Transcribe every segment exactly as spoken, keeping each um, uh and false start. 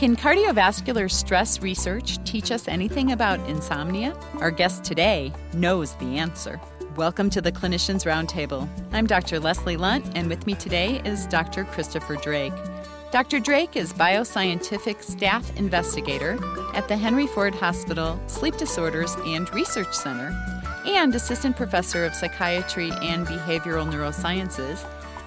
Can cardiovascular stress research teach us anything about insomnia? Our guest today knows the answer. Welcome to the Clinicians Roundtable. I'm Doctor Leslie Lunt, and with me today is Doctor Christopher Drake. Doctor Drake is bioscientific staff investigator at the Henry Ford Hospital Sleep Disorders and Research Center and assistant professor of psychiatry and behavioral neurosciences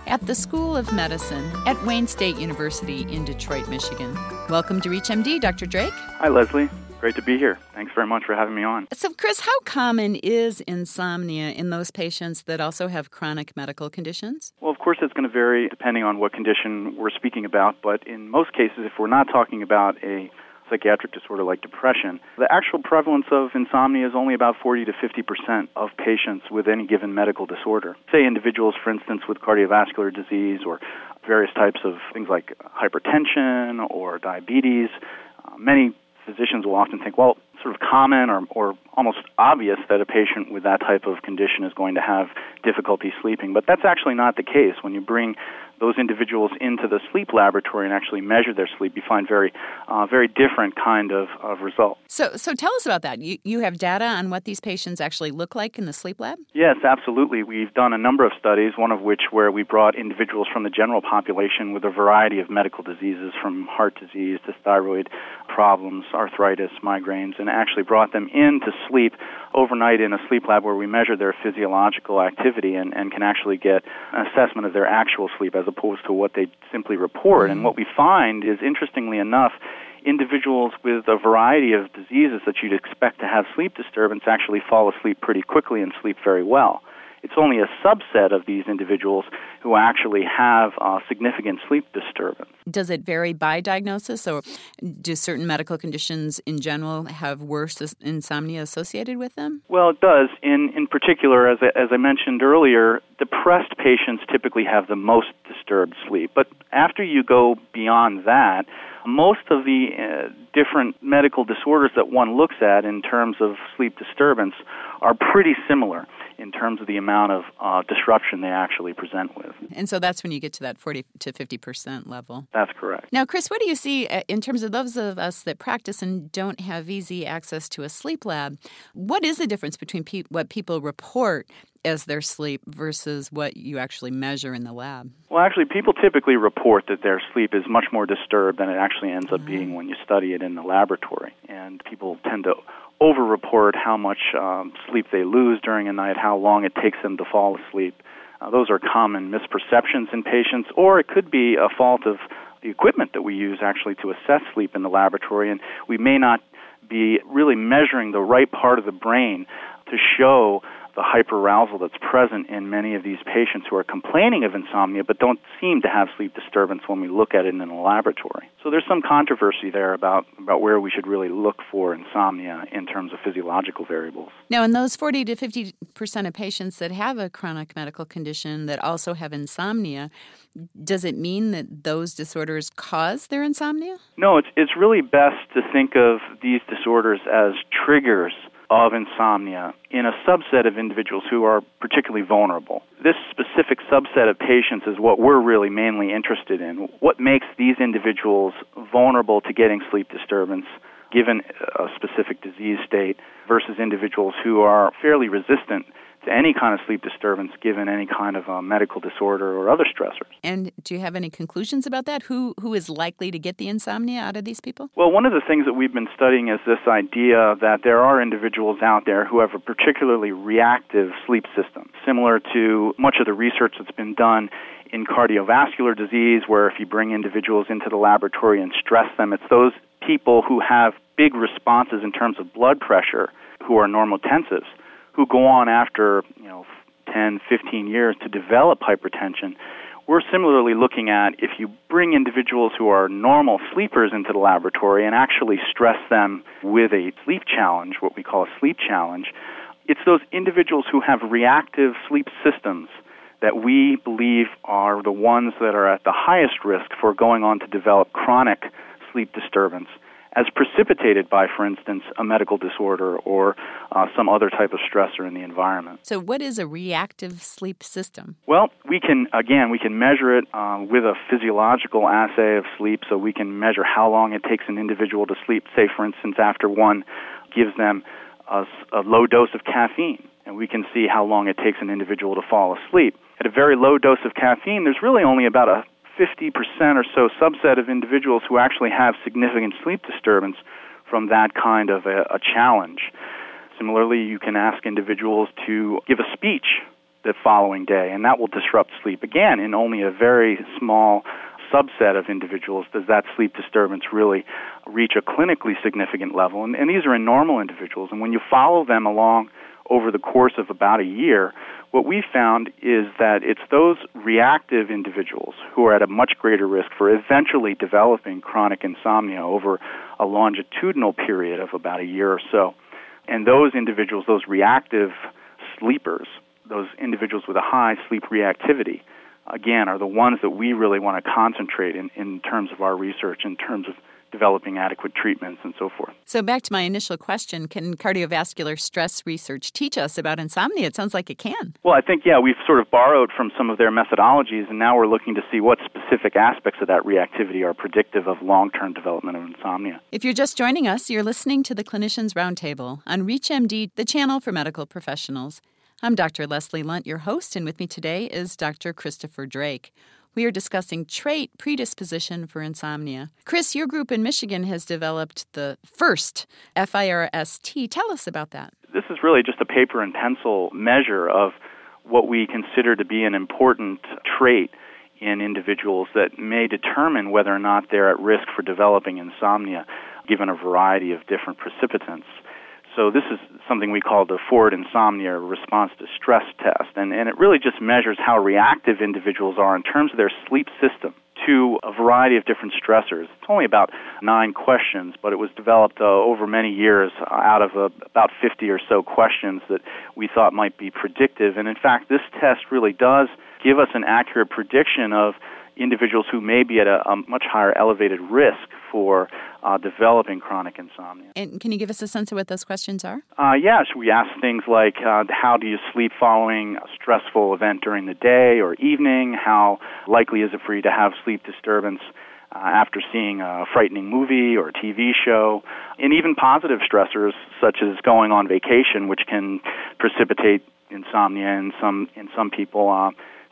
at the School of Medicine at Wayne State University in Detroit, Michigan. Welcome to ReachMD, Doctor Drake. Hi, Leslie. Great to be here. Thanks very much for having me on. So, Chris, how common is insomnia in those patients that also have chronic medical conditions? Well, of course, it's going to vary depending on what condition we're speaking about. But in most cases, if we're not talking about a psychiatric disorder like depression, the actual prevalence of insomnia is only about forty to fifty percent of patients with any given medical disorder. Say individuals, for instance, with cardiovascular disease or various types of things like hypertension or diabetes. Uh, many physicians will often think, well, sort of common or, or almost obvious that a patient with that type of condition is going to have difficulty sleeping. But that's actually not the case. When you bring those individuals into the sleep laboratory and actually measure their sleep, you find very uh, very different kind of, of results. So so tell us about that. You, you have data on what these patients actually look like in the sleep lab? Yes, absolutely. We've done a number of studies, one of which where we brought individuals from the general population with a variety of medical diseases, from heart disease to thyroid problems, arthritis, migraines, and actually brought them in to sleep overnight in a sleep lab where we measure their physiological activity and, and can actually get an assessment of their actual sleep as opposed to what they simply report. And what we find is, interestingly enough, individuals with a variety of diseases that you'd expect to have sleep disturbance actually fall asleep pretty quickly and sleep very well. It's only a subset of these individuals who actually have uh, significant sleep disturbance. Does it vary by diagnosis? So do certain medical conditions in general have worse insomnia associated with them? Well, it does. In in particular, as I, as I mentioned earlier, depressed patients typically have the most disturbed sleep. But after you go beyond that, most of the uh, different medical disorders that one looks at in terms of sleep disturbance are pretty similar in terms of the amount of uh, disruption they actually present with. And so that's when you get to that forty to fifty percent level. That's correct. Now, Chris, what do you see in terms of those of us that practice and don't have easy access to a sleep lab? What is the difference between pe- what people report as their sleep versus what you actually measure in the lab? Well, actually, people typically report that their sleep is much more disturbed than it actually ends up mm-hmm. being when you study it in the laboratory. And people tend to over-report how much um, sleep they lose during a night, how long it takes them to fall asleep. Uh, those are common misperceptions in patients, or it could be a fault of the equipment that we use actually to assess sleep in the laboratory, and we may not be really measuring the right part of the brain to show the hyperarousal that's present in many of these patients who are complaining of insomnia but don't seem to have sleep disturbance when we look at it in a laboratory. So there's some controversy there about, about where we should really look for insomnia in terms of physiological variables. Now, in those forty to fifty percent of patients that have a chronic medical condition that also have insomnia, does it mean that those disorders cause their insomnia? No, it's it's really best to think of these disorders as triggers of insomnia in a subset of individuals who are particularly vulnerable. This specific subset of patients is what we're really mainly interested in. What makes these individuals vulnerable to getting sleep disturbance given a specific disease state versus individuals who are fairly resistant to any kind of sleep disturbance given any kind of uh, medical disorder or other stressors. And do you have any conclusions about that? Who who is likely to get the insomnia out of these people? Well, one of the things that we've been studying is this idea that there are individuals out there who have a particularly reactive sleep system, similar to much of the research that's been done in cardiovascular disease, where if you bring individuals into the laboratory and stress them, it's those people who have big responses in terms of blood pressure who are normotensives, who go on after, you know, ten, fifteen years to develop hypertension. We're similarly looking at if you bring individuals who are normal sleepers into the laboratory and actually stress them with a sleep challenge, what we call a sleep challenge, it's those individuals who have reactive sleep systems that we believe are the ones that are at the highest risk for going on to develop chronic sleep disturbance as precipitated by, for instance, a medical disorder or uh, some other type of stressor in the environment. So what is a reactive sleep system? Well, we can, again, we can measure it um, with a physiological assay of sleep, so we can measure how long it takes an individual to sleep. Say, for instance, after one gives them a, a low dose of caffeine, and we can see how long it takes an individual to fall asleep. At a very low dose of caffeine, there's really only about a fifty percent or so subset of individuals who actually have significant sleep disturbance from that kind of a, a challenge. Similarly, you can ask individuals to give a speech the following day, and that will disrupt sleep. Again, in only a very small subset of individuals does that sleep disturbance really reach a clinically significant level, and, and these are in normal individuals. And when you follow them along over the course of about a year, what we found is that it's those reactive individuals who are at a much greater risk for eventually developing chronic insomnia over a longitudinal period of about a year or so. And those individuals, those reactive sleepers, those individuals with a high sleep reactivity, again, are the ones that we really want to concentrate in, in terms of our research, in terms of developing adequate treatments and so forth. So back to my initial question, can cardiovascular stress research teach us about insomnia? It sounds like it can. Well, I think, yeah, we've sort of borrowed from some of their methodologies, and now we're looking to see what specific aspects of that reactivity are predictive of long-term development of insomnia. If you're just joining us, you're listening to the Clinicians Roundtable on ReachMD, the channel for medical professionals. I'm Doctor Leslie Lunt, your host, and with me today is Doctor Christopher Drake. We are discussing trait predisposition for insomnia. Chris, your group in Michigan has developed the FIRST, F I R S T. Tell us about that. This is really just a paper and pencil measure of what we consider to be an important trait in individuals that may determine whether or not they're at risk for developing insomnia, given a variety of different precipitants. So this is something we call the Ford Insomnia Response to Stress Test, and, and it really just measures how reactive individuals are in terms of their sleep system to a variety of different stressors. It's only about nine questions, but it was developed uh, over many years out of uh, about fifty or so questions that we thought might be predictive. And in fact, this test really does give us an accurate prediction of individuals who may be at a, a much higher elevated risk for uh, developing chronic insomnia. And can you give us a sense of what those questions are? Uh, yeah, so we ask things like, uh, how do you sleep following a stressful event during the day or evening? How likely is it for you to have sleep disturbance uh, after seeing a frightening movie or a T V show? And even positive stressors, such as going on vacation, which can precipitate insomnia in some, in some people, uh,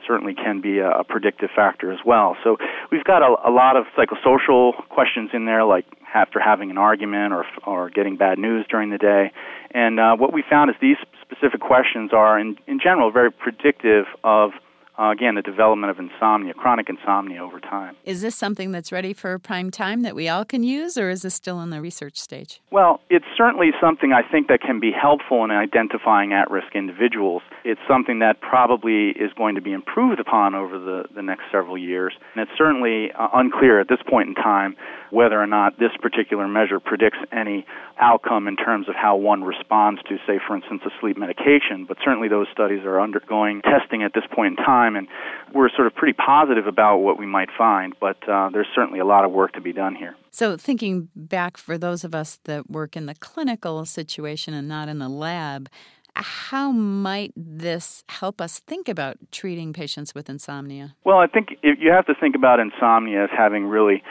certainly can be a predictive factor as well. So we've got a, a lot of psychosocial questions in there, like after having an argument or or getting bad news during the day. And uh, what we found is these specific questions are, in, in general, very predictive of, uh, again, the development of insomnia, chronic insomnia over time. Is this something that's ready for prime time that we all can use, or is this still in the research stage? Well, it's certainly something I think that can be helpful in identifying at-risk individuals. It's something that probably is going to be improved upon over the, the next several years, and it's certainly uh, unclear at this point in time whether or not this particular measure predicts any outcome in terms of how one responds to, say, for instance, a sleep medication, but certainly those studies are undergoing testing at this point in time, and we're sort of pretty positive about what we might find, but uh, there's certainly a lot of work to be done here. So thinking back for those of us that work in the clinical situation and not in the lab, how might this help us think about treating patients with insomnia? Well, I think you have to think about insomnia as having really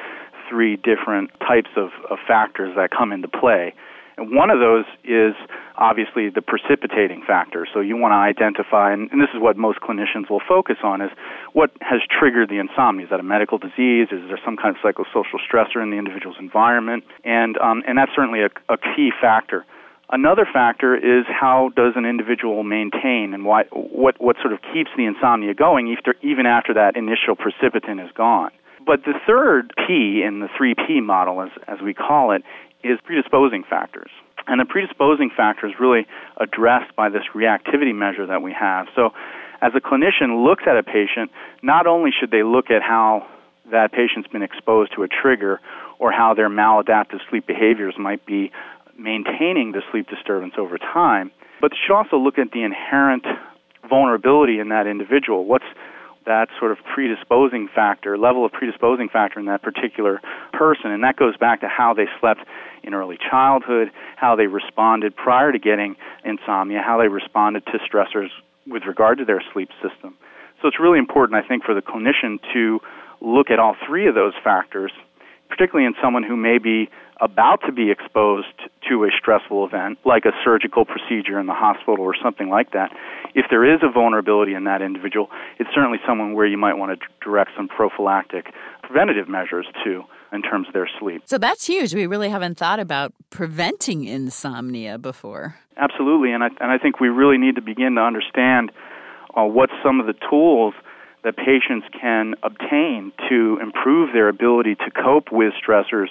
three different types of, of factors that come into play. One of those is obviously the precipitating factor. So you want to identify, and this is what most clinicians will focus on, is what has triggered the insomnia. Is that a medical disease? Is there some kind of psychosocial stressor in the individual's environment? And um, and that's certainly a, a key factor. Another factor is how does an individual maintain and why, what, what sort of keeps the insomnia going after, even after that initial precipitant is gone. But the third P in the three P model, as, as we call it, is predisposing factors. And the predisposing factor is really addressed by this reactivity measure that we have. So as a clinician looks at a patient, not only should they look at how that patient's been exposed to a trigger or how their maladaptive sleep behaviors might be maintaining the sleep disturbance over time, but they should also look at the inherent vulnerability in that individual. What's that sort of predisposing factor, level of predisposing factor in that particular person. And that goes back to how they slept in early childhood, how they responded prior to getting insomnia, how they responded to stressors with regard to their sleep system. So it's really important, I think, for the clinician to look at all three of those factors, particularly in someone who may be about to be exposed to a stressful event, like a surgical procedure in the hospital or something like that. If there is a vulnerability in that individual, it's certainly someone where you might want to direct some prophylactic preventative measures to in terms of their sleep. So that's huge. We really haven't thought about preventing insomnia before. Absolutely, and I, and I think we really need to begin to understand uh, what some of the tools that patients can obtain to improve their ability to cope with stressors,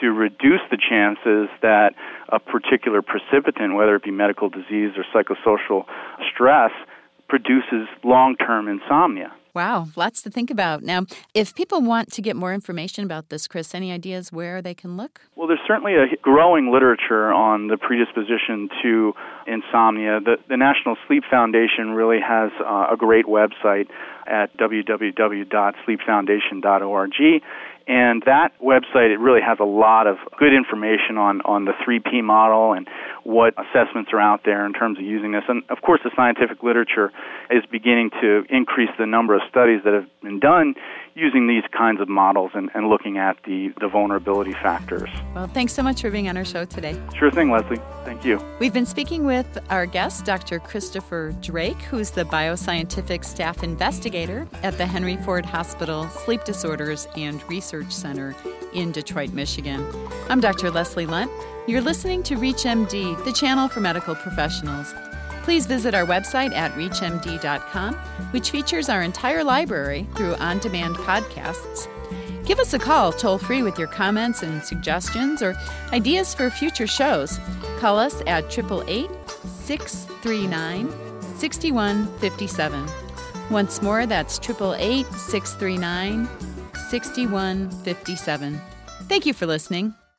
to reduce the chances that a particular precipitant, whether it be medical disease or psychosocial stress, produces long-term insomnia. Wow, lots to think about. Now, if people want to get more information about this, Chris, any ideas where they can look? Well, there's certainly a growing literature on the predisposition to insomnia. The, the National Sleep Foundation really has uh, a great website at w w w dot sleep foundation dot org. And that website, it really has a lot of good information on, on the three P model and what assessments are out there in terms of using this. And, of course, the scientific literature is beginning to increase the number of studies that have been done using these kinds of models and, and looking at the, the vulnerability factors. Well, thanks so much for being on our show today. Sure thing, Leslie. Thank you. We've been speaking with our guest, Doctor Christopher Drake, who's the bioscientific staff investigator at the Henry Ford Hospital Sleep Disorders and Research Center in Detroit, Michigan. I'm Doctor Leslie Lunt. You're listening to ReachMD, the channel for medical professionals. Please visit our website at reach m d dot com, which features our entire library through on-demand podcasts. Give us a call toll-free with your comments and suggestions or ideas for future shows. Call us at eight eight eight, six three nine, six one five seven. Once more, that's eight eight eight, six three nine, six one five seven. Thank you for listening.